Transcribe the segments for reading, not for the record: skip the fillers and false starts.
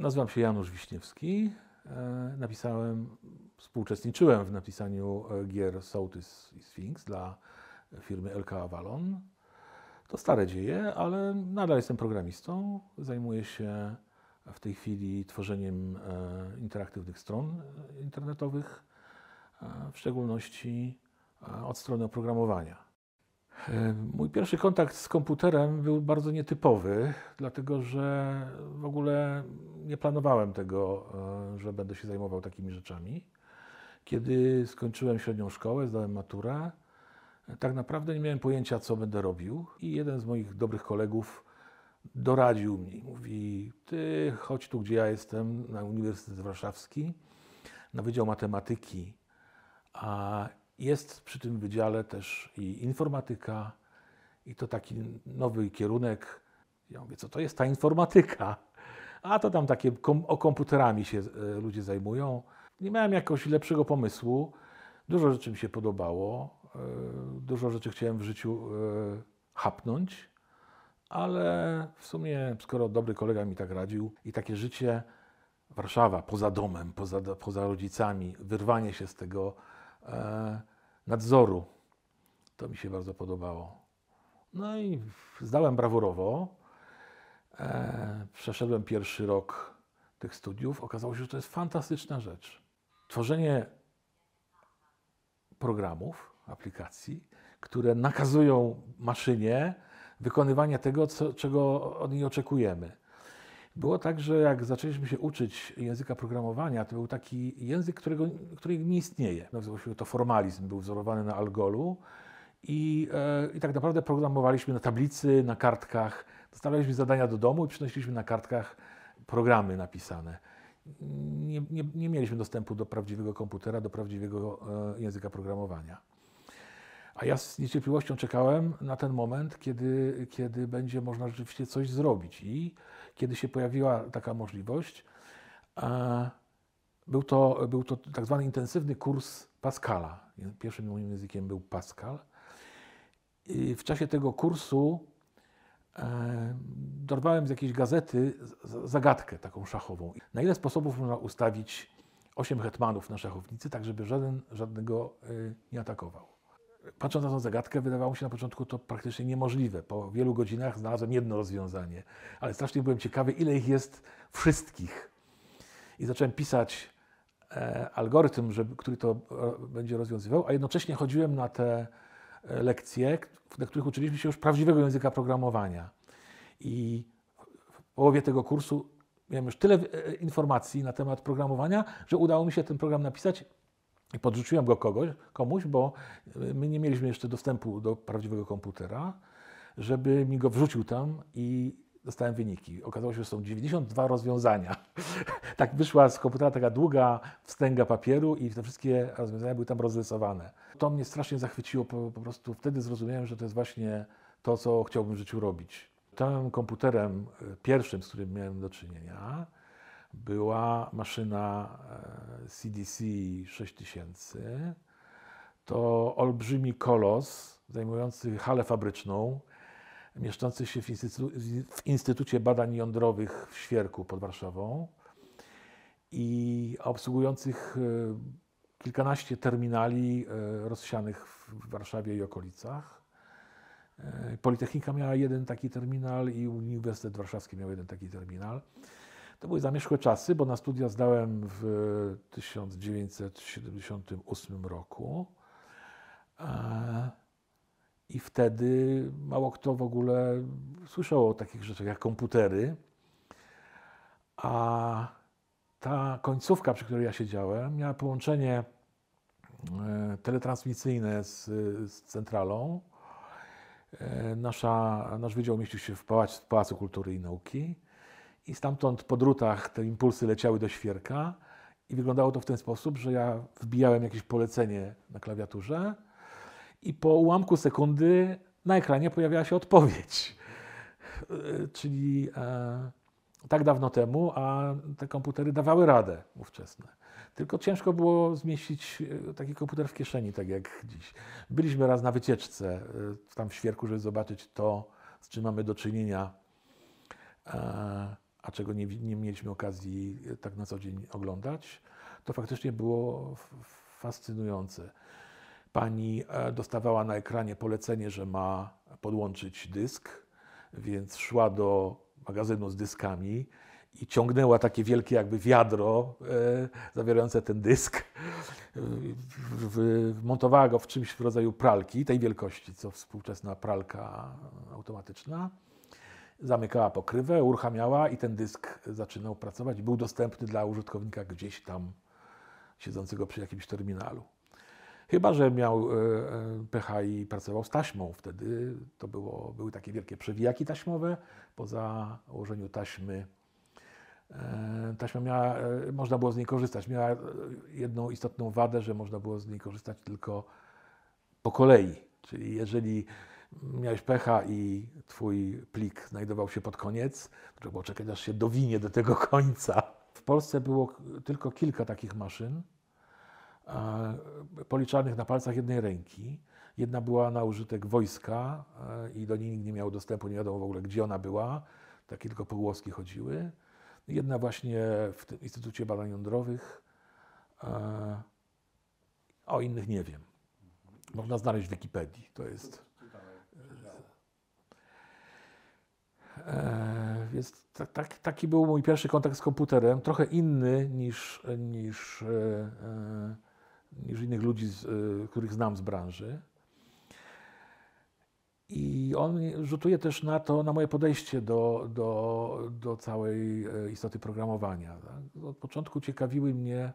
Nazywam się Janusz Wiśniewski. Współuczestniczyłem w napisaniu gier Sołtys i Sphinx dla firmy LK Avalon. To stare dzieje, ale nadal jestem programistą. Zajmuję się w tej chwili tworzeniem interaktywnych stron internetowych, w szczególności od strony oprogramowania. Mój pierwszy kontakt z komputerem był bardzo nietypowy, dlatego że w ogóle nie planowałem tego, że będę się zajmował takimi rzeczami. Kiedy skończyłem średnią szkołę, zdałem maturę, tak naprawdę nie miałem pojęcia, co będę robił. I jeden z moich dobrych kolegów doradził mi. Mówi, ty chodź tu, gdzie ja jestem, na Uniwersytet Warszawski, na Wydział Matematyki. Jest przy tym wydziale też i informatyka, i to taki nowy kierunek. Ja mówię, co to jest ta informatyka? A to tam takie komputerami się ludzie zajmują. Nie miałem jakoś lepszego pomysłu. Dużo rzeczy mi się podobało. Dużo rzeczy chciałem w życiu chapnąć, ale w sumie skoro dobry kolega mi tak radził i takie życie, Warszawa poza domem, poza rodzicami, wyrwanie się z tego nadzoru. To mi się bardzo podobało. No i zdałem brawurowo. Przeszedłem pierwszy rok tych studiów. Okazało się, że to jest fantastyczna rzecz. Tworzenie programów, aplikacji, które nakazują maszynie wykonywania tego, czego od niej oczekujemy. Było tak, że jak zaczęliśmy się uczyć języka programowania, to był taki język, który nie istnieje. Nazywaliśmy to formalizm, był wzorowany na Algolu i tak naprawdę programowaliśmy na tablicy, na kartkach. Dostawaliśmy zadania do domu i przynosiliśmy na kartkach programy napisane. Nie mieliśmy dostępu do prawdziwego komputera, do prawdziwego języka programowania. A ja z niecierpliwością czekałem na ten moment, kiedy będzie można rzeczywiście coś zrobić. I kiedy się pojawiła taka możliwość, był to tak zwany intensywny kurs Pascala. Pierwszym moim językiem był Pascal. I w czasie tego kursu dorwałem z jakiejś gazety zagadkę taką szachową. Na ile sposobów można ustawić 8 hetmanów na szachownicy, tak żeby żaden żadnego nie atakował. Patrząc na tą zagadkę, wydawało mi się na początku to praktycznie niemożliwe. Po wielu godzinach znalazłem jedno rozwiązanie, ale strasznie byłem ciekawy, ile ich jest wszystkich. I zacząłem pisać algorytm, który to będzie rozwiązywał, a jednocześnie chodziłem na te lekcje, na których uczyliśmy się już prawdziwego języka programowania. I w połowie tego kursu miałem już tyle informacji na temat programowania, że udało mi się ten program napisać. I podrzuciłem go komuś, bo my nie mieliśmy jeszcze dostępu do prawdziwego komputera, żeby mi go wrzucił tam i dostałem wyniki. Okazało się, że są 92 rozwiązania. Tak wyszła z komputera taka długa wstęga papieru i te wszystkie rozwiązania były tam rozrysowane. To mnie strasznie zachwyciło, po prostu wtedy zrozumiałem, że to jest właśnie to, co chciałbym w życiu robić. Tym komputerem pierwszym, z którym miałem do czynienia, była maszyna CDC-6000. To olbrzymi kolos zajmujący halę fabryczną, mieszczący się w Instytucie Badań Jądrowych w Świerku pod Warszawą i obsługujących kilkanaście terminali rozsianych w Warszawie i okolicach. Politechnika miała jeden taki terminal i Uniwersytet Warszawski miał jeden taki terminal. To były zamierzchłe czasy, bo na studia zdałem w 1978 roku i wtedy mało kto w ogóle słyszał o takich rzeczach jak komputery. A ta końcówka, przy której ja siedziałem, miała połączenie teletransmisyjne z centralą. Nasz wydział mieścił się w Pałacu Kultury i Nauki. I stamtąd po drutach te impulsy leciały do Świerka i wyglądało to w ten sposób, że ja wbijałem jakieś polecenie na klawiaturze i po ułamku sekundy na ekranie pojawiała się odpowiedź. Czyli tak dawno temu, a te komputery dawały radę ówczesne. Tylko ciężko było zmieścić taki komputer w kieszeni, tak jak dziś. Byliśmy raz na wycieczce tam w Świerku, żeby zobaczyć to, z czym mamy do czynienia. A a czego nie mieliśmy okazji tak na co dzień oglądać, to faktycznie było fascynujące. Pani dostawała na ekranie polecenie, że ma podłączyć dysk, więc szła do magazynu z dyskami i ciągnęła takie wielkie jakby wiadro zawierające ten dysk. Montowała go w czymś w rodzaju pralki, tej wielkości, co współczesna pralka automatyczna. Zamykała pokrywę, uruchamiała i ten dysk zaczynał pracować. Był dostępny dla użytkownika gdzieś tam siedzącego przy jakimś terminalu. Chyba że miał pecha i pracował z taśmą. Wtedy to były takie wielkie przewijaki taśmowe. Po założeniu taśmy taśma miała, można było z niej korzystać. Miała jedną istotną wadę, że można było z niej korzystać tylko po kolei. Czyli jeżeli miałeś pecha i twój plik znajdował się pod koniec, to trzeba było czekać, aż się dowinie do tego końca. W Polsce było tylko kilka takich maszyn, policzalnych na palcach jednej ręki. Jedna była na użytek wojska i do niej nikt nie miał dostępu, nie wiadomo w ogóle gdzie ona była. Takie tylko pogłoski chodziły. Jedna właśnie w tym Instytucie Badań Jądrowych. O innych nie wiem. Można znaleźć w Wikipedii. To jest... Więc taki był mój pierwszy kontakt z komputerem, trochę inny niż innych ludzi, których znam z branży. I on rzutuje też na moje podejście do całej istoty programowania. Od początku ciekawiły mnie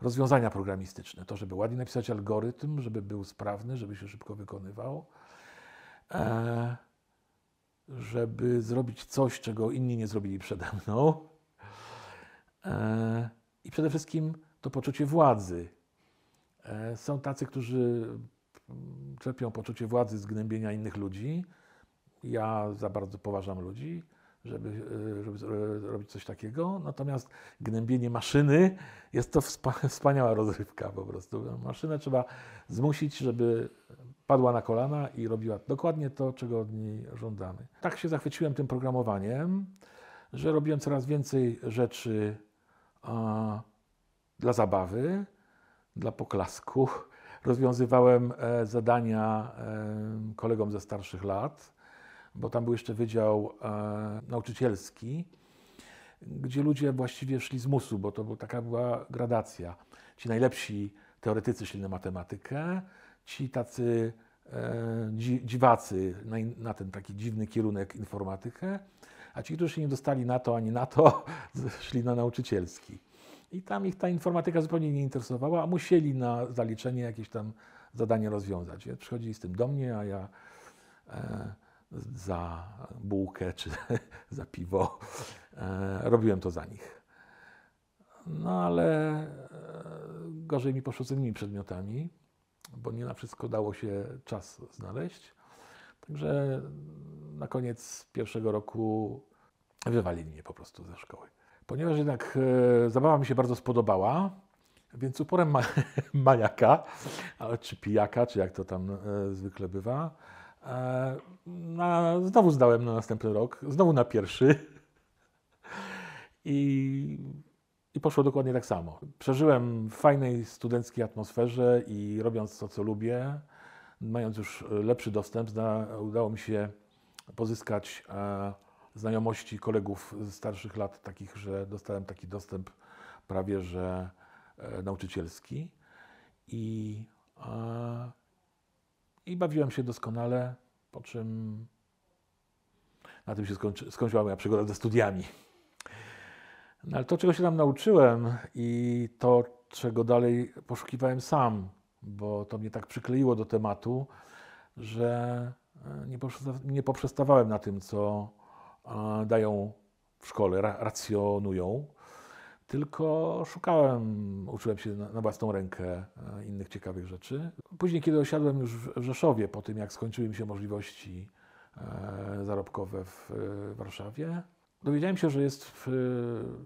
rozwiązania programistyczne. To, żeby ładnie napisać algorytm, żeby był sprawny, żeby się szybko wykonywał. Żeby zrobić coś, czego inni nie zrobili przede mną. I przede wszystkim to poczucie władzy. Są tacy, którzy czerpią poczucie władzy z gnębienia innych ludzi. Ja za bardzo poważam ludzi, żeby robić coś takiego. Natomiast gnębienie maszyny jest to wspaniała rozrywka po prostu. Maszynę trzeba zmusić, żeby padła na kolana i robiła dokładnie to, czego od niej żądamy. Tak się zachwyciłem tym programowaniem, że robiłem coraz więcej rzeczy dla zabawy, dla poklasku. Rozwiązywałem zadania kolegom ze starszych lat, bo tam był jeszcze wydział nauczycielski, gdzie ludzie właściwie szli z musu, bo taka była gradacja. Ci najlepsi teoretycy szli na matematykę, ci tacy dziwacy na ten taki dziwny kierunek informatykę, a ci, którzy się nie dostali na to ani na to, szli na nauczycielski. I tam ich ta informatyka zupełnie nie interesowała, a musieli na zaliczenie jakieś tam zadanie rozwiązać. Przychodzili z tym do mnie, a ja za bułkę czy za piwo robiłem to za nich. No ale gorzej mi poszło z innymi przedmiotami, bo nie na wszystko dało się czas znaleźć. Także na koniec pierwszego roku wywalili mnie po prostu ze szkoły. Ponieważ jednak zabawa mi się bardzo spodobała, więc uporem maniaka, czy pijaka, czy jak to tam zwykle bywa, znowu zdałem na następny rok, znowu na pierwszy i poszło dokładnie tak samo. Przeżyłem w fajnej studenckiej atmosferze i robiąc to, co lubię, mając już lepszy dostęp, udało mi się pozyskać znajomości kolegów z starszych lat, takich, że dostałem taki dostęp prawie że nauczycielski i bawiłem się doskonale, po czym na tym się skończyła moja przygoda ze studiami. No ale to, czego się tam nauczyłem i to, czego dalej poszukiwałem sam, bo to mnie tak przykleiło do tematu, że nie poprzestawałem na tym, co dają w szkole, racjonują, tylko szukałem, uczyłem się na własną rękę innych ciekawych rzeczy. Później, kiedy osiadłem już w Rzeszowie, po tym jak skończyły mi się możliwości zarobkowe w Warszawie, dowiedziałem się, że jest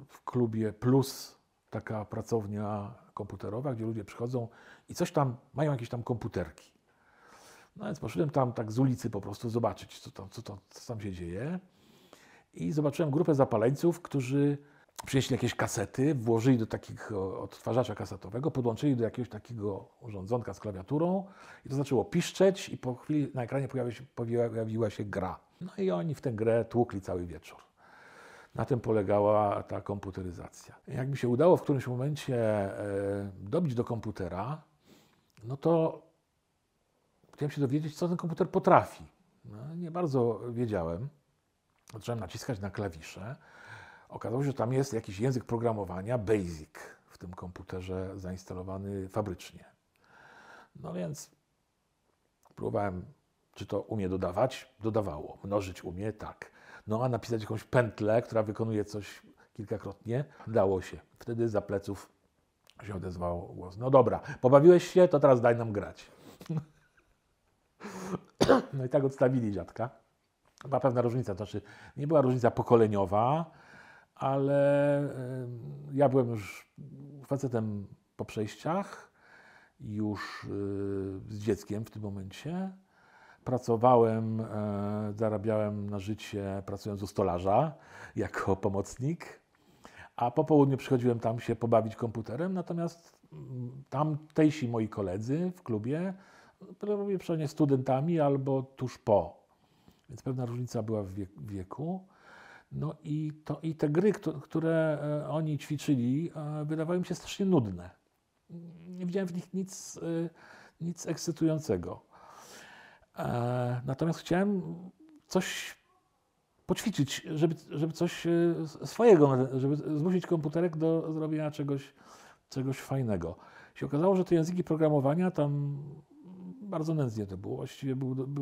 w klubie Plus taka pracownia komputerowa, gdzie ludzie przychodzą i coś tam, mają jakieś tam komputerki. No więc poszedłem tam tak z ulicy po prostu zobaczyć, co tam się dzieje. i zobaczyłem grupę zapaleńców, którzy przynieśli jakieś kasety, włożyli do takich odtwarzacza kasetowego, podłączyli do jakiegoś takiego urządzonka z klawiaturą i to zaczęło piszczeć i po chwili na ekranie pojawiła się gra. No i oni w tę grę tłukli cały wieczór. Na tym polegała ta komputeryzacja. Jak mi się udało w którymś momencie dobić do komputera, no to chciałem się dowiedzieć, co ten komputer potrafi. No, nie bardzo wiedziałem. Zacząłem naciskać na klawisze. Okazało się, że tam jest jakiś język programowania, BASIC, w tym komputerze zainstalowany fabrycznie. No więc próbowałem, czy to umie dodawać? Dodawało. Mnożyć umie? Tak. No a napisać jakąś pętlę, która wykonuje coś kilkakrotnie? Dało się. Wtedy za pleców się odezwał głos. No dobra, pobawiłeś się, to teraz daj nam grać. No i tak odstawili dziadka. Była pewna różnica, to znaczy nie była różnica pokoleniowa, ale ja byłem już facetem po przejściach, już z dzieckiem w tym momencie. Pracowałem, zarabiałem na życie pracując u stolarza jako pomocnik, a po południu przychodziłem tam się pobawić komputerem, natomiast tamtejsi moi koledzy w klubie byli przynajmniej studentami albo tuż po. Więc pewna różnica była w wieku. No i te gry, które oni ćwiczyli, wydawały mi się strasznie nudne. Nie widziałem w nich nic ekscytującego. Natomiast chciałem coś poćwiczyć, żeby coś swojego, żeby zmusić komputerek do zrobienia czegoś fajnego. Się okazało, że te języki programowania tam bardzo nędznie to było. Właściwie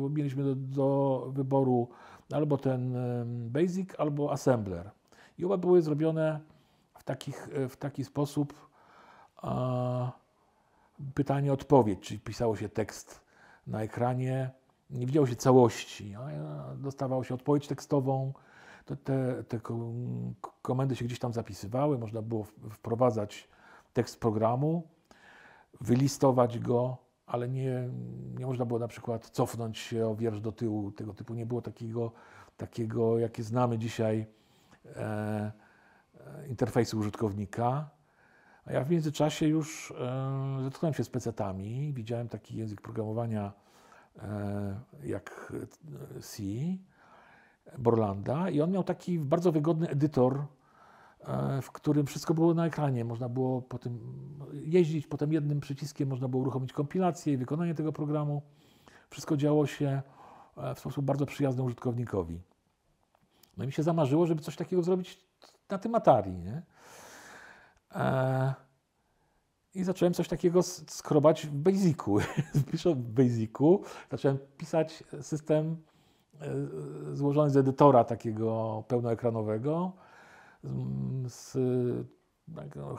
mieliśmy do wyboru albo ten BASIC, albo Assembler. I oba były zrobione w taki sposób pytanie-odpowiedź, czyli pisało się tekst na ekranie, nie widziało się całości, dostawało się odpowiedź tekstową, te komendy się gdzieś tam zapisywały, można było wprowadzać tekst programu, wylistować go, ale nie można było na przykład cofnąć się o wiersz do tyłu, tego typu nie było takiego jakie znamy dzisiaj interfejsu użytkownika. A ja w międzyczasie już zetknąłem się z PC-tami, widziałem taki język programowania jak C, Borlanda i on miał taki bardzo wygodny edytor, w którym wszystko było na ekranie, można było potem jeździć, potem jednym przyciskiem można było uruchomić kompilację i wykonanie tego programu. Wszystko działo się w sposób bardzo przyjazny użytkownikowi. No i mi się zamarzyło, żeby coś takiego zrobić na tym Atari, nie? I zacząłem coś takiego skrobać w BASICu. Pisząc w BASICu, zacząłem pisać system złożony z edytora takiego pełnoekranowego, z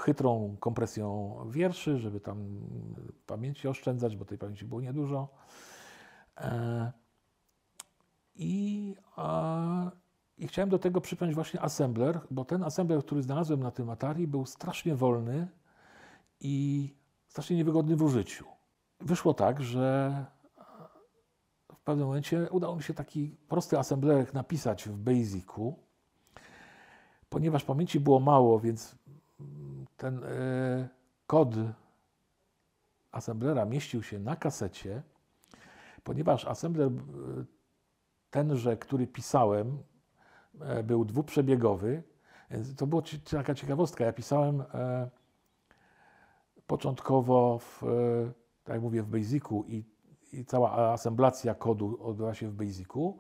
chytrą kompresją wierszy, żeby tam pamięci oszczędzać, bo tej pamięci było niedużo. I chciałem do tego przypiąć właśnie assembler, bo ten assembler, który znalazłem na tym Atari, był strasznie wolny i strasznie niewygodny w użyciu. Wyszło tak, że w pewnym momencie udało mi się taki prosty assemblerek napisać w BASICu. Ponieważ pamięci było mało, więc ten kod assemblera mieścił się na kasecie. Ponieważ assembler tenże, który pisałem, był dwuprzebiegowy. To była taka ciekawostka. Ja pisałem początkowo, tak jak mówię, w BASICu i cała asemblacja kodu odbyła się w BASICu.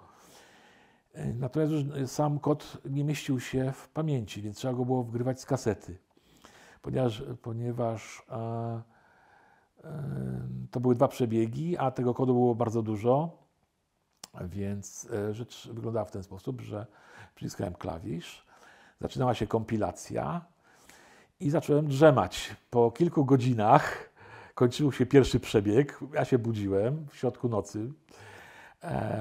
Natomiast już sam kod nie mieścił się w pamięci, więc trzeba go było wgrywać z kasety. Ponieważ to były dwa przebiegi, a tego kodu było bardzo dużo, więc rzecz wyglądała w ten sposób, że przyciskałem klawisz, zaczynała się kompilacja i zacząłem drzemać. Po kilku godzinach kończył się pierwszy przebieg, ja się budziłem w środku nocy.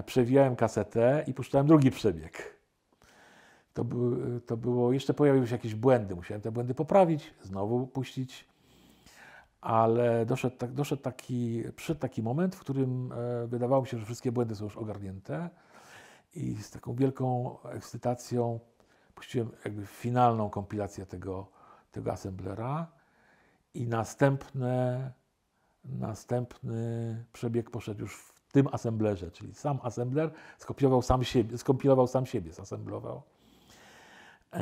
Przewijałem kasetę i puszczałem drugi przebieg. To było, jeszcze pojawiły się jakieś błędy, musiałem te błędy poprawić, znowu puścić, ale przyszedł taki moment, w którym wydawało mi się, że wszystkie błędy są już ogarnięte i z taką wielką ekscytacją puściłem jakby finalną kompilację tego assemblera i następny przebieg poszedł już w tym assemblerze, czyli sam assembler skompilował sam siebie, zassemblował.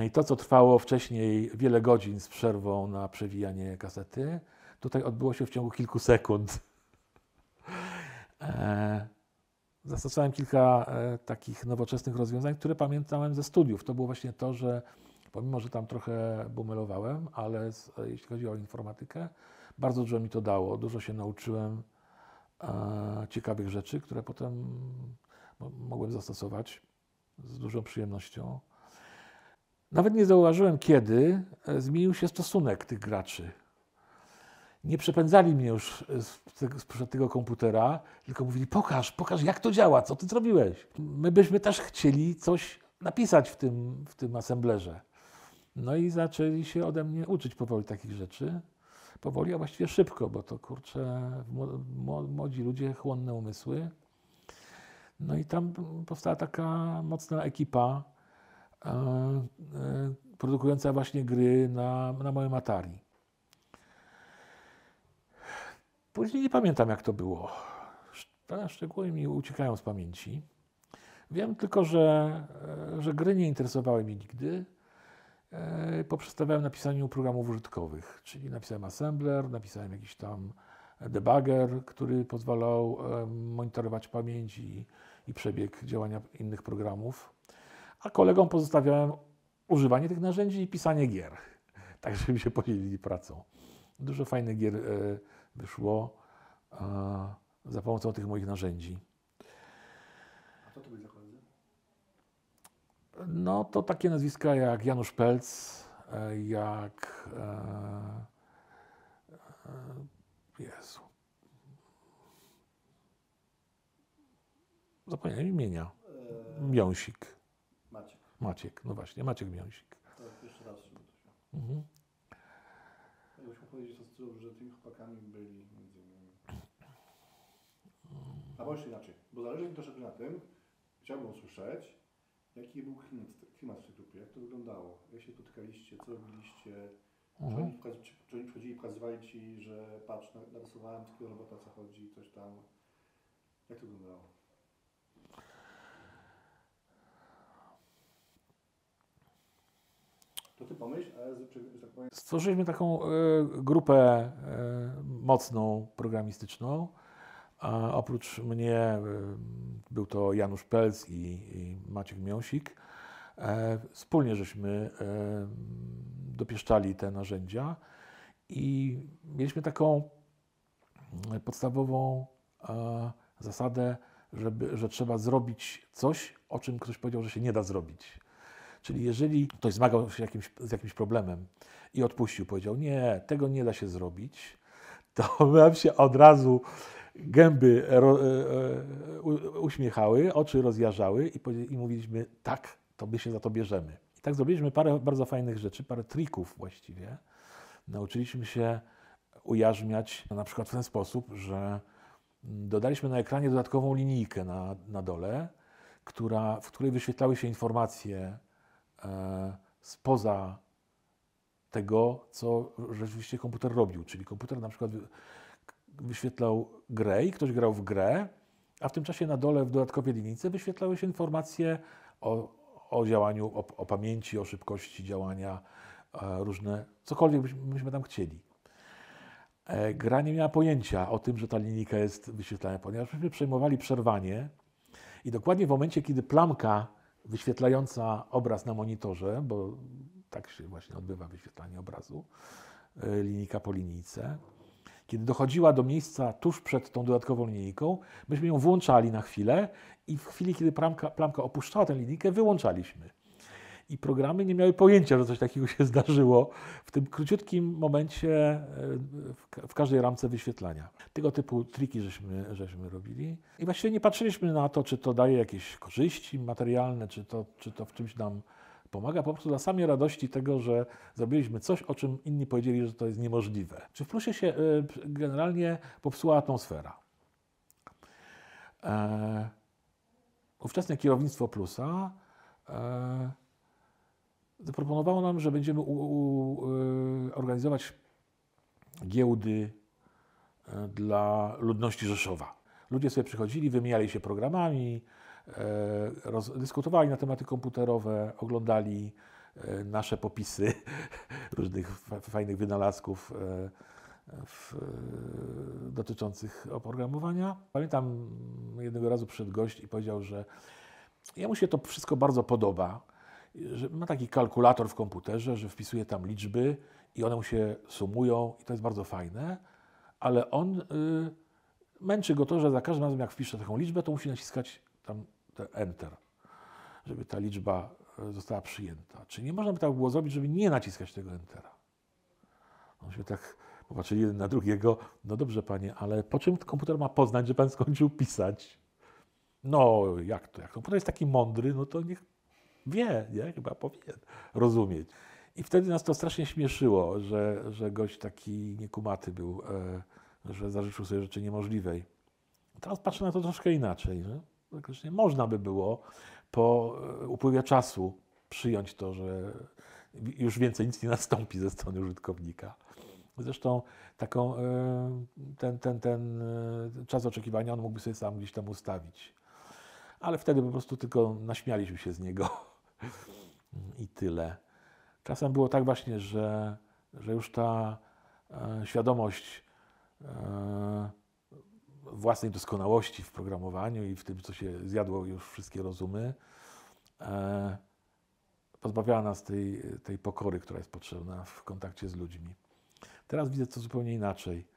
I to, co trwało wcześniej wiele godzin z przerwą na przewijanie kasety, tutaj odbyło się w ciągu kilku sekund. Zastosowałem kilka takich nowoczesnych rozwiązań, które pamiętałem ze studiów. To było właśnie to, że pomimo, że tam trochę bumelowałem, ale jeśli chodzi o informatykę, bardzo dużo mi to dało. Dużo się nauczyłem ciekawych rzeczy, które potem mogłem zastosować z dużą przyjemnością. Nawet nie zauważyłem, kiedy zmienił się stosunek tych graczy. Nie przepędzali mnie już sprzed tego komputera, tylko mówili: pokaż jak to działa, co ty zrobiłeś. My byśmy też chcieli coś napisać w tym assemblerze. No i zaczęli się ode mnie uczyć powoli takich rzeczy. Powoli, a właściwie szybko, bo to kurczę, młodzi ludzie, chłonne umysły. No i tam powstała taka mocna ekipa produkująca właśnie gry na małym Atari. Później nie pamiętam, jak to było. Szczegóły mi uciekają z pamięci. Wiem tylko, że gry nie interesowały mnie nigdy. Poprzestawałem na pisaniu programów użytkowych, czyli napisałem assembler, napisałem jakiś tam debugger, który pozwalał monitorować pamięć i przebieg działania innych programów. A kolegom pozostawiałem używanie tych narzędzi i pisanie gier, tak żeby się podzielili pracą. Dużo fajnych gier wyszło za pomocą tych moich narzędzi. A co to byli za koledzy? No to takie nazwiska jak Janusz Pelc, jak... Jezu... Zapomniałem imienia. Miąsik. Maciek, no właśnie, Maciek Miąsik. Tak, jeszcze raz. Jakbyśmy powiedzieć, że tymi chłopakami byli między innymi. A bo jeszcze inaczej, bo zależy mi troszeczkę na tym, chciałbym usłyszeć, jaki był klimat w tej grupie, jak to wyglądało, jak się spotykaliście, co robiliście, czy oni przychodzili i pokazywali ci, że patrz, narysowałem, tylko robota, co chodzi, coś tam, jak to wyglądało? To ty pomyśl, ale... Stworzyliśmy taką grupę mocną, programistyczną. A oprócz mnie był to Janusz Pelc i Maciek Miąsik. Wspólnie żeśmy dopieszczali te narzędzia i mieliśmy taką podstawową zasadę, że trzeba zrobić coś, o czym ktoś powiedział, że się nie da zrobić. Czyli jeżeli ktoś zmagał się z jakimś problemem i odpuścił, powiedział: nie, tego nie da się zrobić, to nam się od razu gęby uśmiechały, oczy rozjarzały i mówiliśmy: tak, to my się za to bierzemy. I tak zrobiliśmy parę bardzo fajnych rzeczy, parę trików właściwie. Nauczyliśmy się ujarzmiać na przykład w ten sposób, że dodaliśmy na ekranie dodatkową linijkę na dole, w której wyświetlały się informacje spoza tego, co rzeczywiście komputer robił. Czyli komputer na przykład wyświetlał grę i ktoś grał w grę, a w tym czasie na dole w dodatkowej linijce wyświetlały się informacje o działaniu, o pamięci, o szybkości działania, różne, cokolwiek byśmy tam chcieli. Gra nie miała pojęcia o tym, że ta linijka jest wyświetlana, ponieważ myśmy przejmowali przerwanie. I dokładnie w momencie, kiedy plamka wyświetlająca obraz na monitorze, bo tak się właśnie odbywa wyświetlanie obrazu, linijka po linijce, kiedy dochodziła do miejsca tuż przed tą dodatkową linijką, myśmy ją włączali na chwilę i w chwili, kiedy plamka opuszczała tę linijkę, wyłączaliśmy. I programy nie miały pojęcia, że coś takiego się zdarzyło w tym króciutkim momencie w każdej ramce wyświetlania. Tego typu triki żeśmy robili. I właściwie nie patrzyliśmy na to, czy to daje jakieś korzyści materialne, czy to w czymś nam pomaga. Po prostu dla samej radości tego, że zrobiliśmy coś, o czym inni powiedzieli, że to jest niemożliwe. Czy w Plusie się generalnie popsuła atmosfera? ówczesne kierownictwo Plusa zaproponowało nam, że będziemy organizować giełdy dla ludności Rzeszowa. Ludzie sobie przychodzili, wymieniali się programami, dyskutowali na tematy komputerowe, oglądali nasze popisy różnych fajnych wynalazków dotyczących oprogramowania. Pamiętam, jednego razu przyszedł gość i powiedział, że jemu się to wszystko bardzo podoba, że ma taki kalkulator w komputerze, że wpisuje tam liczby i one mu się sumują i to jest bardzo fajne, ale on męczy go to, że za każdym razem jak wpisze taką liczbę, to musi naciskać tam Enter, żeby ta liczba została przyjęta. Czy nie można by tak było zrobić, żeby nie naciskać tego Entera? Myśmy tak popatrzyli jeden na drugiego, no dobrze panie, ale po czym komputer ma poznać, że pan skończył pisać? No jak to, jak to? Komputer jest taki mądry, no to niech wie, nie? Chyba powinien rozumieć. I wtedy nas to strasznie śmieszyło, że gość taki niekumaty był, że zażyczył sobie rzeczy niemożliwej. Teraz patrzę na to troszkę inaczej, że praktycznie można by było po upływie czasu przyjąć to, że już więcej nic nie nastąpi ze strony użytkownika. Zresztą taką, ten czas oczekiwania on mógłby sobie sam gdzieś tam ustawić. Ale wtedy po prostu tylko naśmialiśmy się z niego i tyle. Czasem było tak właśnie, że już ta świadomość własnej doskonałości w programowaniu i w tym, co się zjadło już wszystkie rozumy, pozbawiała nas tej pokory, która jest potrzebna w kontakcie z ludźmi. Teraz widzę to zupełnie inaczej.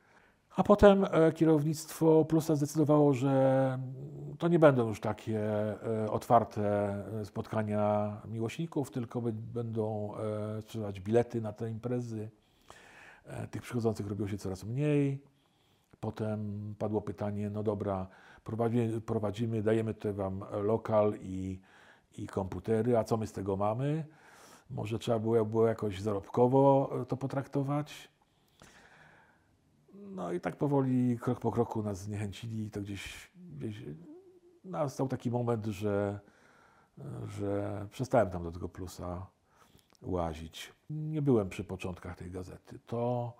A potem kierownictwo Plusa zdecydowało, że to nie będą już takie otwarte spotkania miłośników, tylko będą sprzedawać bilety na te imprezy. Tych przychodzących robiło się coraz mniej. Potem padło pytanie, no dobra, prowadzimy, dajemy tutaj wam lokal i komputery, a co my z tego mamy? Może trzeba było jakoś zarobkowo to potraktować? No i tak powoli, krok po kroku nas zniechęcili i to gdzieś nastał taki moment, że przestałem tam do tego Plusa łazić. Nie byłem przy początkach tej gazety. To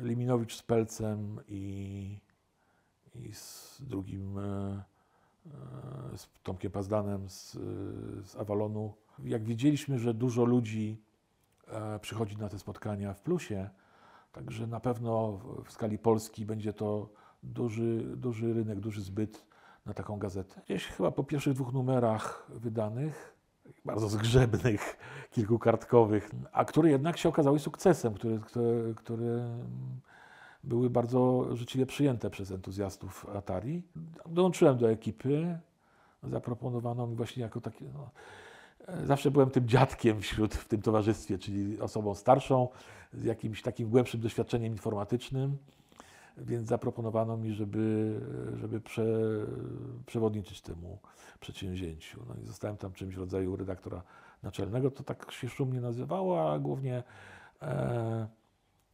Liminowicz z Pelcem i z drugim, z Tomkiem Pazdanem z Avalonu. Jak widzieliśmy, że dużo ludzi przychodzi na te spotkania w Plusie, także na pewno w skali Polski będzie to duży rynek, duży zbyt na taką gazetę. Gdzieś chyba po pierwszych dwóch numerach wydanych, bardzo zgrzebnych, kilkukartkowych, a które jednak się okazały sukcesem, które były bardzo życzliwie przyjęte przez entuzjastów Atari. Dołączyłem do ekipy, zaproponowano mi właśnie jako taki... No, zawsze byłem tym dziadkiem w tym towarzystwie, czyli osobą starszą, z jakimś takim głębszym doświadczeniem informatycznym, więc zaproponowano mi, żeby przewodniczyć temu przedsięwzięciu. No i zostałem tam czymś w rodzaju redaktora naczelnego, to tak się szumnie nazywało, a głównie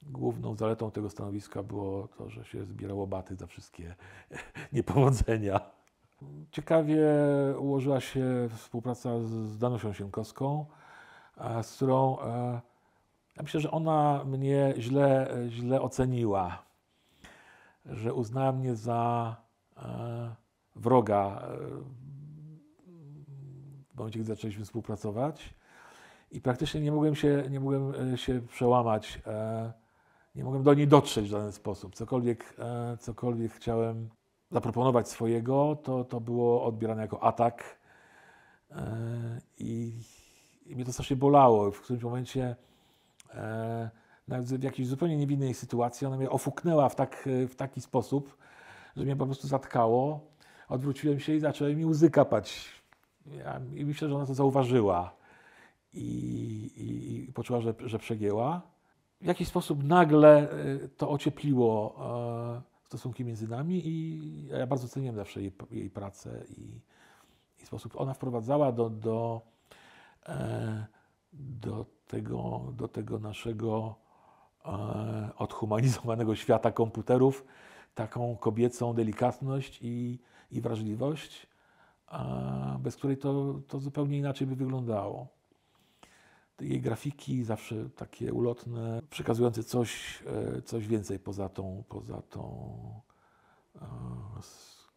główną zaletą tego stanowiska było to, że się zbierało baty za wszystkie niepowodzenia. Ciekawie ułożyła się współpraca z Danusią Sienkowską, z którą ja myślę, że ona mnie źle oceniła, że uznała mnie za wroga w momencie, gdy zaczęliśmy współpracować i praktycznie nie mogłem się przełamać, nie mogłem do niej dotrzeć w żaden sposób. Cokolwiek chciałem zaproponować swojego, to było odbierane jako atak i mnie to strasznie bolało. W którymś momencie, nawet w jakiejś zupełnie niewinnej sytuacji, ona mnie ofuknęła w taki sposób, że mnie po prostu zatkało. Odwróciłem się i zacząłem mi łzy kapać. I myślę, że ona to zauważyła i poczuła, że przegięła. W jakiś sposób nagle to ociepliło stosunki między nami i ja bardzo ceniłem zawsze jej pracę i sposób. Ona wprowadzała do tego naszego odhumanizowanego świata komputerów taką kobiecą delikatność i wrażliwość, bez której to zupełnie inaczej by wyglądało. Jej grafiki zawsze takie ulotne, przekazujące coś więcej poza tą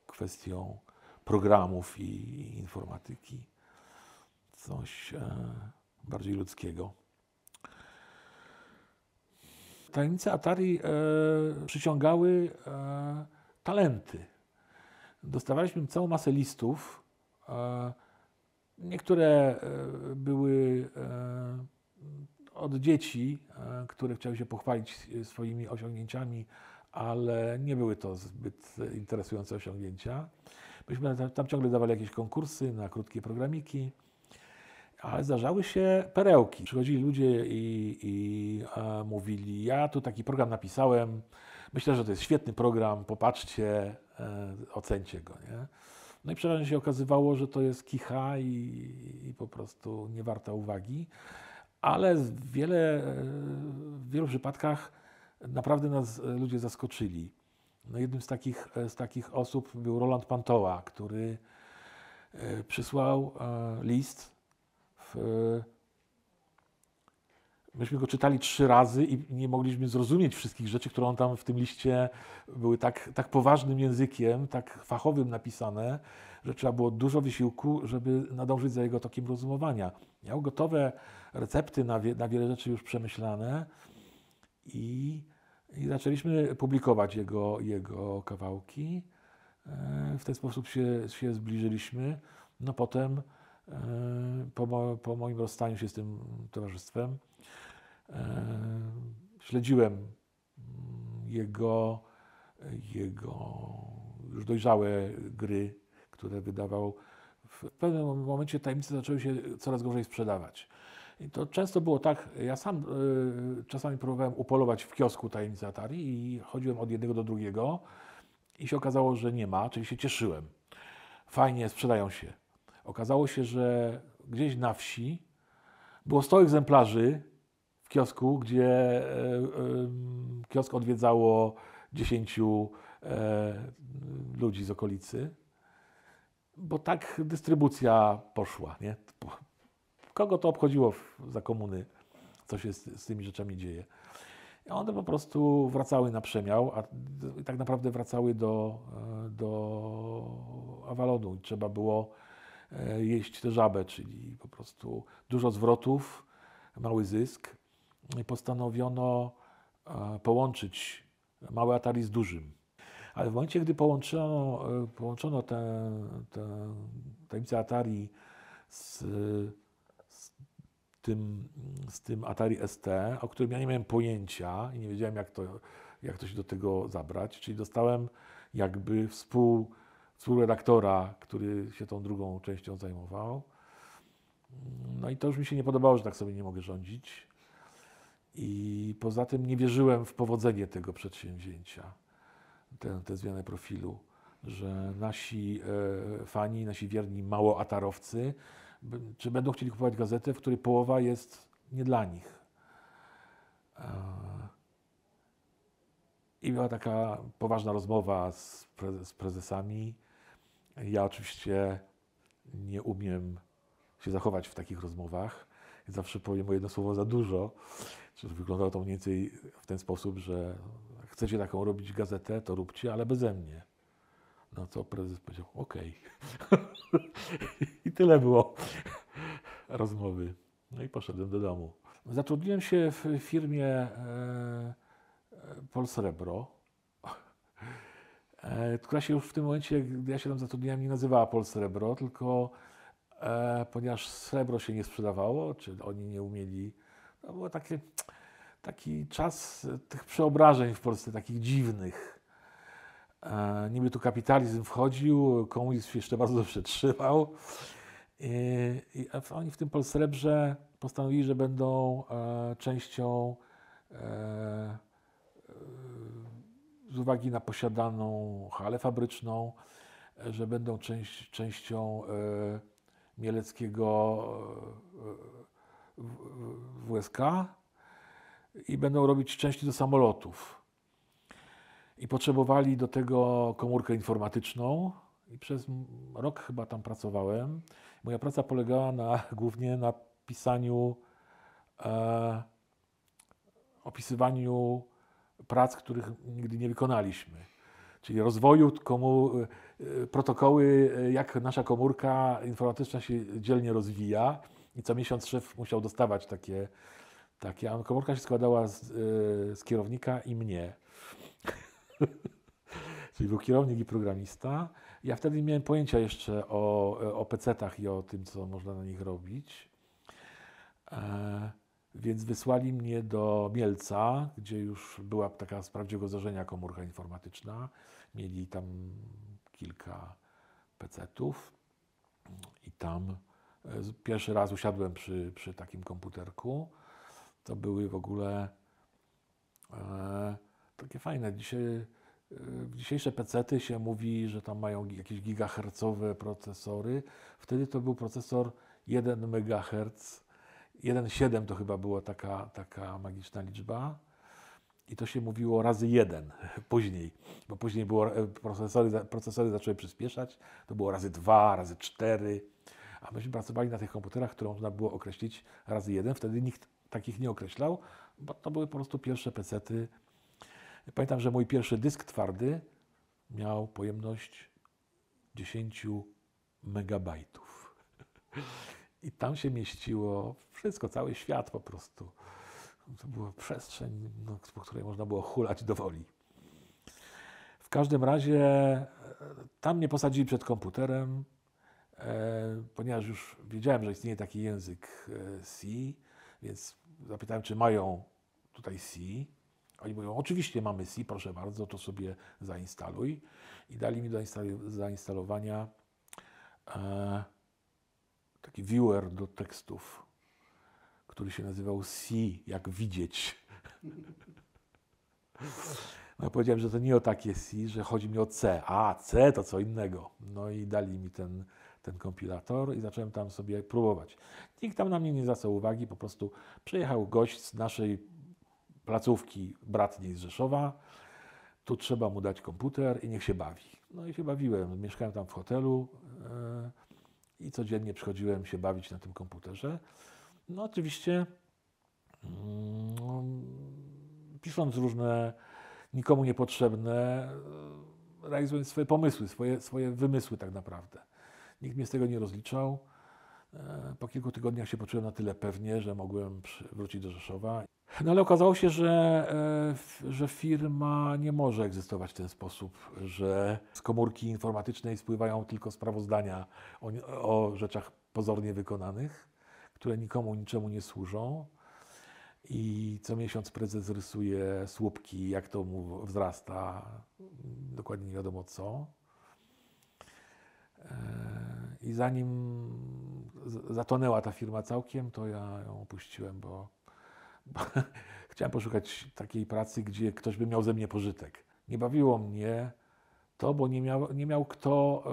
kwestią programów i informatyki. Coś bardziej ludzkiego. Tajemnice Atari przyciągały talenty. Dostawaliśmy całą masę listów. Niektóre były od dzieci, które chciały się pochwalić swoimi osiągnięciami, ale nie były to zbyt interesujące osiągnięcia. Myśmy tam ciągle dawali jakieś konkursy na krótkie programiki, ale zdarzały się perełki. Przychodzili ludzie i mówili: ja tu taki program napisałem, myślę, że to jest świetny program, popatrzcie, ocencie go. Nie? No i przeważnie się okazywało, że to jest kicha i po prostu nie warta uwagi, ale w wielu przypadkach naprawdę nas ludzie zaskoczyli. No jednym z takich osób był Roland Pantoła, który przysłał list. Myśmy go czytali 3 razy i nie mogliśmy zrozumieć wszystkich rzeczy, które on tam w tym liście były tak poważnym językiem, tak fachowym napisane, że trzeba było dużo wysiłku, żeby nadążyć za jego tokiem rozumowania. Miał gotowe recepty na wiele rzeczy już przemyślane i zaczęliśmy publikować jego kawałki. W ten sposób się zbliżyliśmy. No potem po moim rozstaniu się z tym towarzystwem śledziłem jego już dojrzałe gry, które wydawał. W pewnym momencie tajemnice zaczęły się coraz gorzej sprzedawać. I to często było tak, ja sam czasami próbowałem upolować w kiosku tajemnice Atari i chodziłem od jednego do drugiego i się okazało, że nie ma, czyli się cieszyłem. Fajnie, sprzedają się. Okazało się, że gdzieś na wsi było 100 egzemplarzy w kiosku, gdzie kiosk odwiedzało 10 ludzi z okolicy, bo tak dystrybucja poszła. Nie? Kogo to obchodziło za komuny, co się z tymi rzeczami dzieje. I one po prostu wracały na przemiał, a tak naprawdę wracały do Avalonu i trzeba było jeść tę żabę, czyli po prostu dużo zwrotów, mały zysk. Postanowiono połączyć małe Atari z dużym. Ale w momencie, gdy połączono tę tajemnicę Atari z tym Atari ST, o którym ja nie miałem pojęcia i nie wiedziałem, jak to się do tego zabrać, czyli dostałem jakby współredaktora, który się tą drugą częścią zajmował. No i to już mi się nie podobało, że tak sobie nie mogę rządzić. I poza tym nie wierzyłem w powodzenie tego przedsięwzięcia, tę zmianę profilu, że nasi fani, nasi wierni małoatarowcy, czy będą chcieli kupować gazetę, w której połowa jest nie dla nich. I była taka poważna rozmowa z prezesami. Ja oczywiście nie umiem się zachować w takich rozmowach. Zawsze powiem jedno słowo za dużo. Wyglądało to mniej więcej w ten sposób, że chcecie taką robić gazetę, to róbcie, ale beze mnie. No co prezes powiedział, okej. I tyle było rozmowy. No i poszedłem do domu. Zatrudniłem się w firmie Polsrebro, która się już w tym momencie, gdy ja się tam zatrudniałem, nie nazywała Polsrebro, tylko ponieważ srebro się nie sprzedawało, czy oni nie umieli, to był taki czas tych przeobrażeń w Polsce, takich dziwnych. Niby tu kapitalizm wchodził, komunizm się jeszcze bardzo dobrze trzymał. I oni w tym Polsrebrze postanowili, że będą częścią z uwagi na posiadaną halę fabryczną, że będą częścią mieleckiego WSK i będą robić części do samolotów. i potrzebowali do tego komórkę informatyczną i przez rok chyba tam pracowałem. Moja praca polegała głównie na pisaniu, opisywaniu prac, których nigdy nie wykonaliśmy. Czyli rozwoju protokoły, jak nasza komórka informatyczna się dzielnie rozwija i co miesiąc szef musiał dostawać takie. A komórka się składała z kierownika i mnie. Czyli był kierownik i programista. Ja wtedy nie miałem pojęcia jeszcze o PC-tach i o tym, co można na nich robić. Więc wysłali mnie do Mielca, gdzie już była taka z prawdziwego zdarzenia komórka informatyczna. Mieli tam kilka PC-tów i tam pierwszy raz usiadłem przy takim komputerku. To były w ogóle takie fajne. Dzisiejsze PC-ty się mówi, że tam mają jakieś gigahercowe procesory. Wtedy to był procesor 1 MHz. 1,7 to chyba była taka magiczna liczba i to się mówiło razy 1 później, bo później było, procesory zaczęły przyspieszać, to było razy 2, razy 4, a myśmy pracowali na tych komputerach, które można było określić razy 1, wtedy nikt takich nie określał, bo to były po prostu pierwsze pecety. Pamiętam, że mój pierwszy dysk twardy miał pojemność 10 megabajtów. I tam się mieściło wszystko, cały świat po prostu. To była przestrzeń, po której można było hulać do woli. W każdym razie tam mnie posadzili przed komputerem, ponieważ już wiedziałem, że istnieje taki język C, więc zapytałem, czy mają tutaj C. Oni mówią, oczywiście mamy C, proszę bardzo, to sobie zainstaluj. I dali mi do zainstalowania taki viewer do tekstów, który się nazywał See, jak widzieć. No, powiedziałem, że to nie o takie See, że chodzi mi o C. A C to co innego. No i dali mi ten kompilator i zacząłem tam sobie próbować. Nikt tam na mnie nie zwracał uwagi, po prostu przyjechał gość z naszej placówki bratniej z Rzeszowa. Tu trzeba mu dać komputer i niech się bawi. No i się bawiłem. Mieszkałem tam w hotelu. I codziennie przychodziłem się bawić na tym komputerze. No oczywiście pisząc różne, nikomu niepotrzebne, realizując swoje pomysły, swoje wymysły tak naprawdę. Nikt mnie z tego nie rozliczał. Po kilku tygodniach się poczułem na tyle pewnie, że mogłem wrócić do Rzeszowa. No ale okazało się, że firma nie może egzystować w ten sposób, że z komórki informatycznej spływają tylko sprawozdania o rzeczach pozornie wykonanych, które nikomu, niczemu nie służą. I co miesiąc prezes rysuje słupki, jak to mu wzrasta, dokładnie nie wiadomo co. I zanim zatonęła ta firma całkiem, to ja ją opuściłem, bo chciałem poszukać takiej pracy, gdzie ktoś by miał ze mnie pożytek. Nie bawiło mnie to, bo nie miał kto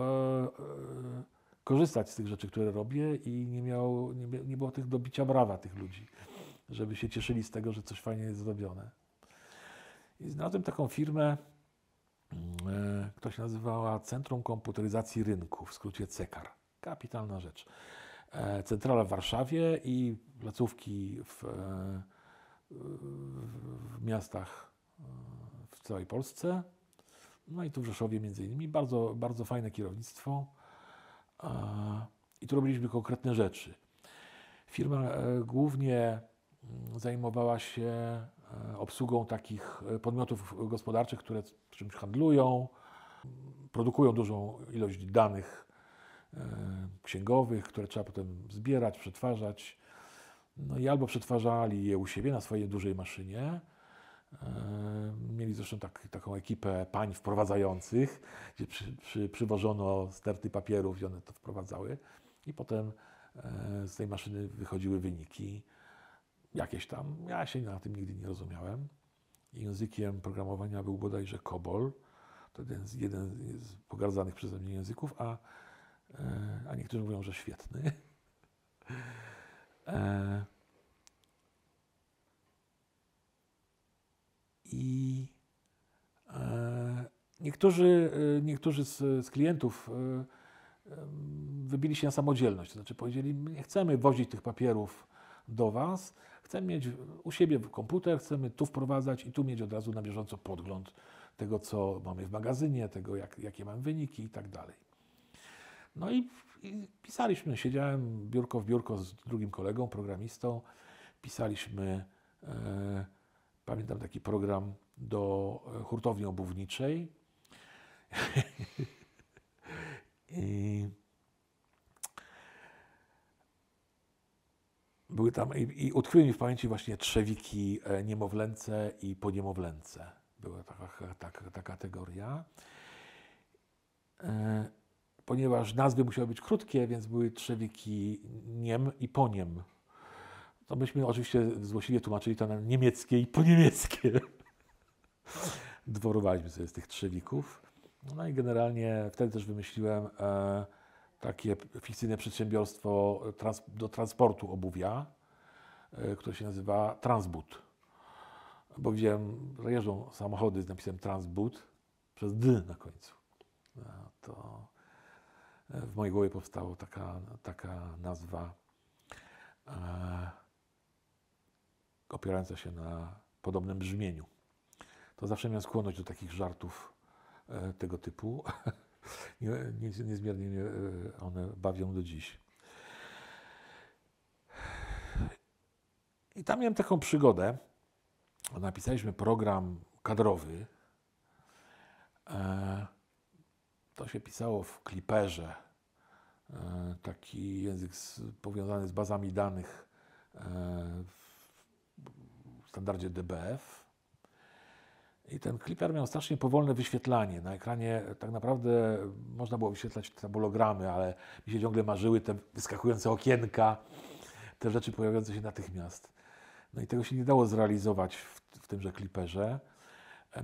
korzystać z tych rzeczy, które robię i nie było tych do bicia brawa tych ludzi, żeby się cieszyli z tego, że coś fajnie jest zrobione. I znalazłem taką firmę, która się nazywała Centrum Komputeryzacji Rynku, w skrócie CEKAR. Kapitalna rzecz. Centrala w Warszawie i placówki w miastach w całej Polsce, no i tu w Rzeszowie między innymi. Bardzo, bardzo fajne kierownictwo i tu robiliśmy konkretne rzeczy. Firma głównie zajmowała się obsługą takich podmiotów gospodarczych, które czymś handlują, produkują dużą ilość danych księgowych, które trzeba potem zbierać, przetwarzać. No i albo przetwarzali je u siebie na swojej dużej maszynie. Mieli zresztą taką ekipę pań wprowadzających, gdzie przywożono sterty papierów i one to wprowadzały. I potem z tej maszyny wychodziły wyniki jakieś tam. Ja się na tym nigdy nie rozumiałem. Językiem programowania był bodajże COBOL. To jeden z pogardzanych przeze mnie języków, a niektórzy mówią, że świetny. I Niektórzy z klientów wybili się na samodzielność, to znaczy powiedzieli, my nie chcemy wozić tych papierów do Was, chcemy mieć u siebie komputer, chcemy tu wprowadzać i tu mieć od razu na bieżąco podgląd tego, co mamy w magazynie, tego, jakie mamy wyniki i tak dalej. No i pisaliśmy, siedziałem biurko w biurko z drugim kolegą, programistą, pisaliśmy, pamiętam taki program do hurtowni obuwniczej. Były tam i utkwiły mi w pamięci właśnie trzewiki niemowlęce i poniemowlęce. Była taka kategoria. Ponieważ nazwy musiały być krótkie, więc były trzewiki niem i poniem. To myśmy oczywiście złośliwie tłumaczyli to na niemieckie i poniemieckie. Dworowaliśmy sobie z tych trzewików. No i generalnie wtedy też wymyśliłem takie fikcyjne przedsiębiorstwo do transportu obuwia, które się nazywa Transbud. Bo widziałem, że jeżdżą samochody z napisem Transbud przez D na końcu. No, to w mojej głowie powstała taka nazwa opierająca się na podobnym brzmieniu. To zawsze miałem skłonność do takich żartów tego typu. Niezmiernie mnie one bawią do dziś. I tam miałem taką przygodę. Napisaliśmy program kadrowy. To się pisało w Clipperze. Taki język powiązany z bazami danych w standardzie DBF. I ten Clipper miał strasznie powolne wyświetlanie. Na ekranie tak naprawdę można było wyświetlać tabulogramy, ale mi się ciągle marzyły te wyskakujące okienka, te rzeczy pojawiające się natychmiast. No i tego się nie dało zrealizować w tymże Clipperze.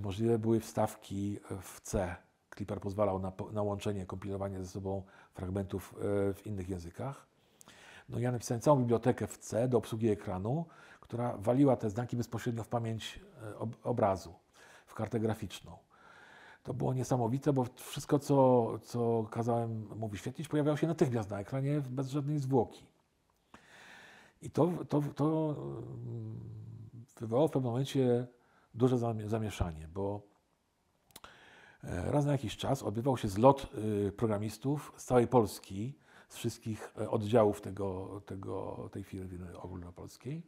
Możliwe były wstawki w C. Clipper pozwalał na łączenie, kompilowanie ze sobą fragmentów w innych językach. No ja napisałem całą bibliotekę w C do obsługi ekranu, która waliła te znaki bezpośrednio w pamięć obrazu, w kartę graficzną. To było niesamowite, bo wszystko, co kazałem mu wyświetlić, pojawiało się natychmiast na ekranie bez żadnej zwłoki. I to wywołało w pewnym momencie duże zamieszanie, bo raz na jakiś czas odbywał się zlot programistów z całej Polski, z wszystkich oddziałów tej firmy ogólnopolskiej.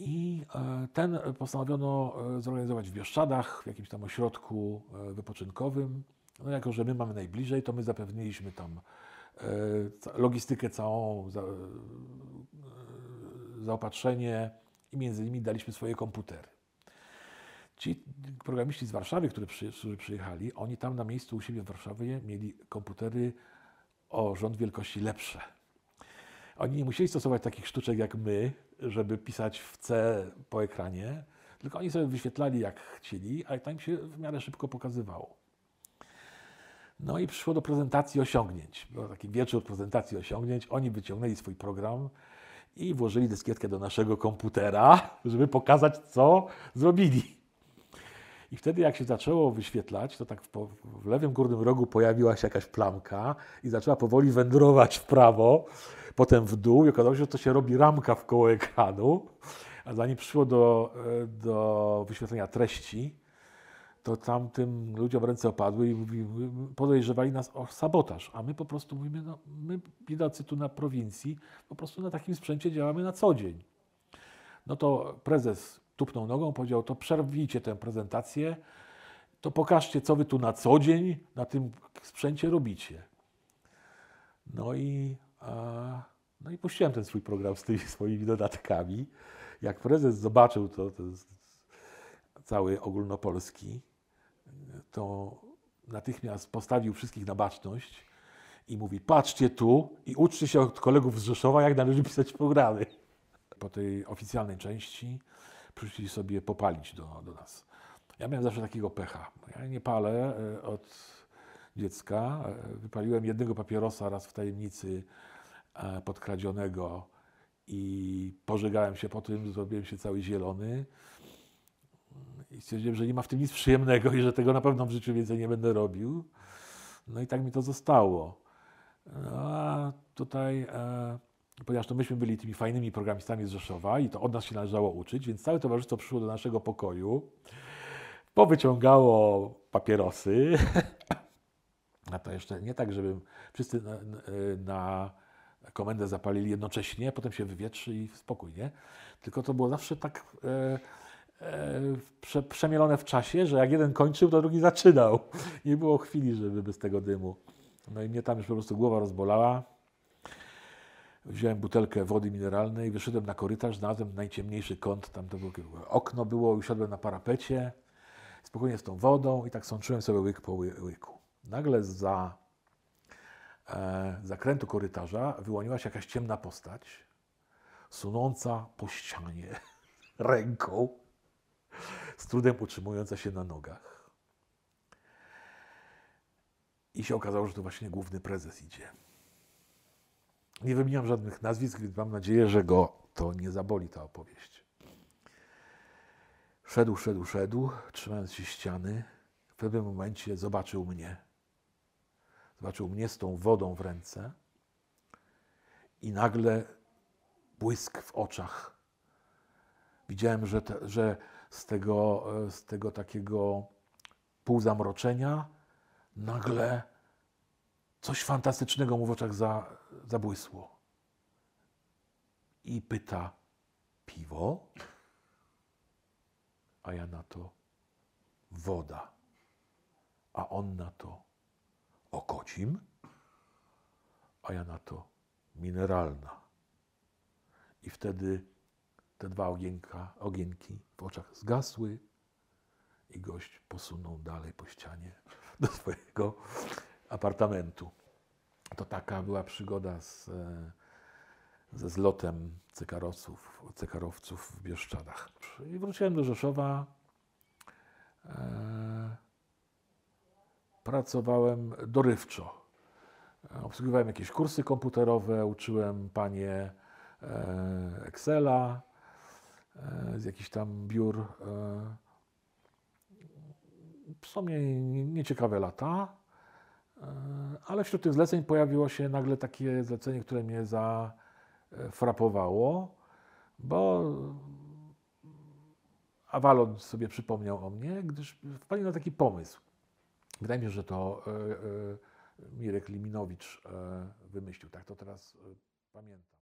I ten postanowiono zorganizować w Bieszczadach, w jakimś tam ośrodku wypoczynkowym. No jako, że my mamy najbliżej, to my zapewniliśmy tam logistykę całą, zaopatrzenie i między innymi daliśmy swoje komputery. Ci programiści z Warszawy, którzy przyjechali, oni tam na miejscu u siebie w Warszawie mieli komputery o rząd wielkości lepsze. Oni nie musieli stosować takich sztuczek jak my, żeby pisać w C po ekranie, tylko oni sobie wyświetlali jak chcieli, a tam się w miarę szybko pokazywało. No i przyszło do prezentacji osiągnięć. Był taki wieczór prezentacji osiągnięć. Oni wyciągnęli swój program i włożyli dyskietkę do naszego komputera, żeby pokazać, co zrobili. I wtedy jak się zaczęło wyświetlać, to tak w lewym górnym rogu pojawiła się jakaś plamka i zaczęła powoli wędrować w prawo, potem w dół i okazało się, że to się robi ramka w koło ekranu, a zanim przyszło do wyświetlenia treści, to tamtym ludziom ręce opadły i podejrzewali nas o sabotaż, a my po prostu mówimy, no, my biedacy tu na prowincji, po prostu na takim sprzęcie działamy na co dzień. No to prezes tupnął nogą, powiedział, to przerwijcie tę prezentację, to pokażcie, co wy tu na co dzień na tym sprzęcie robicie. No i puściłem ten swój program z tymi swoimi dodatkami. Jak prezes zobaczył to cały ogólnopolski, to natychmiast postawił wszystkich na baczność i mówi, patrzcie tu i uczcie się od kolegów z Rzeszowa, jak należy pisać programy. Po tej oficjalnej części przyszli sobie popalić do nas. Ja miałem zawsze takiego pecha. Ja nie palę od dziecka. Wypaliłem jednego papierosa raz w tajemnicy podkradzionego i pożegałem się po tym, zrobiłem się cały zielony. I stwierdziłem, że nie ma w tym nic przyjemnego i że tego na pewno w życiu więcej nie będę robił. No i tak mi to zostało. No, a tutaj, ponieważ to myśmy byli tymi fajnymi programistami z Rzeszowa i to od nas się należało uczyć, więc całe towarzystwo przyszło do naszego pokoju, powyciągało papierosy. A to jeszcze nie tak, żeby wszyscy na komendę zapalili jednocześnie, potem się wywietrzy i spokój, nie? Tylko to było zawsze tak przemielone w czasie, że jak jeden kończył, to drugi zaczynał. Nie było chwili, żeby bez tego dymu. No i mnie tam już po prostu głowa rozbolała. Wziąłem butelkę wody mineralnej, wyszedłem na korytarz, znalazłem najciemniejszy kąt, tam to było okno było, usiadłem na parapecie, spokojnie z tą wodą i tak sączyłem sobie łyk po łyku. Nagle za zakrętu korytarza wyłoniła się jakaś ciemna postać, sunąca po ścianie ręką, z trudem utrzymująca się na nogach. I się okazało, że to właśnie główny prezes idzie. Nie wymieniam żadnych nazwisk, więc mam nadzieję, że go to nie zaboli, ta opowieść. Szedł, trzymając się ściany. W pewnym momencie zobaczył mnie. Zobaczył mnie z tą wodą w ręce i nagle błysk w oczach. Widziałem, że z tego takiego półzamroczenia nagle coś fantastycznego mu w oczach zabłysło. I pyta: piwo? A ja na to: woda. A on na to: okocim? A ja na to: mineralna. I wtedy te dwa ogienki w oczach zgasły i gość posunął dalej po ścianie do swojego apartamentu. To taka była przygoda ze zlotem cekarowców w Bieszczadach. I wróciłem do Rzeszowa. Pracowałem dorywczo. Obsługiwałem jakieś kursy komputerowe, uczyłem panie Excela z jakichś tam biur. Są mnie nieciekawe lata, ale wśród tych zleceń pojawiło się nagle takie zlecenie, które mnie zafrapowało, bo Avalon sobie przypomniał o mnie, gdyż wpadł na taki pomysł. Wydaje mi się, że to Mirek Liminowicz wymyślił, tak to teraz pamiętam.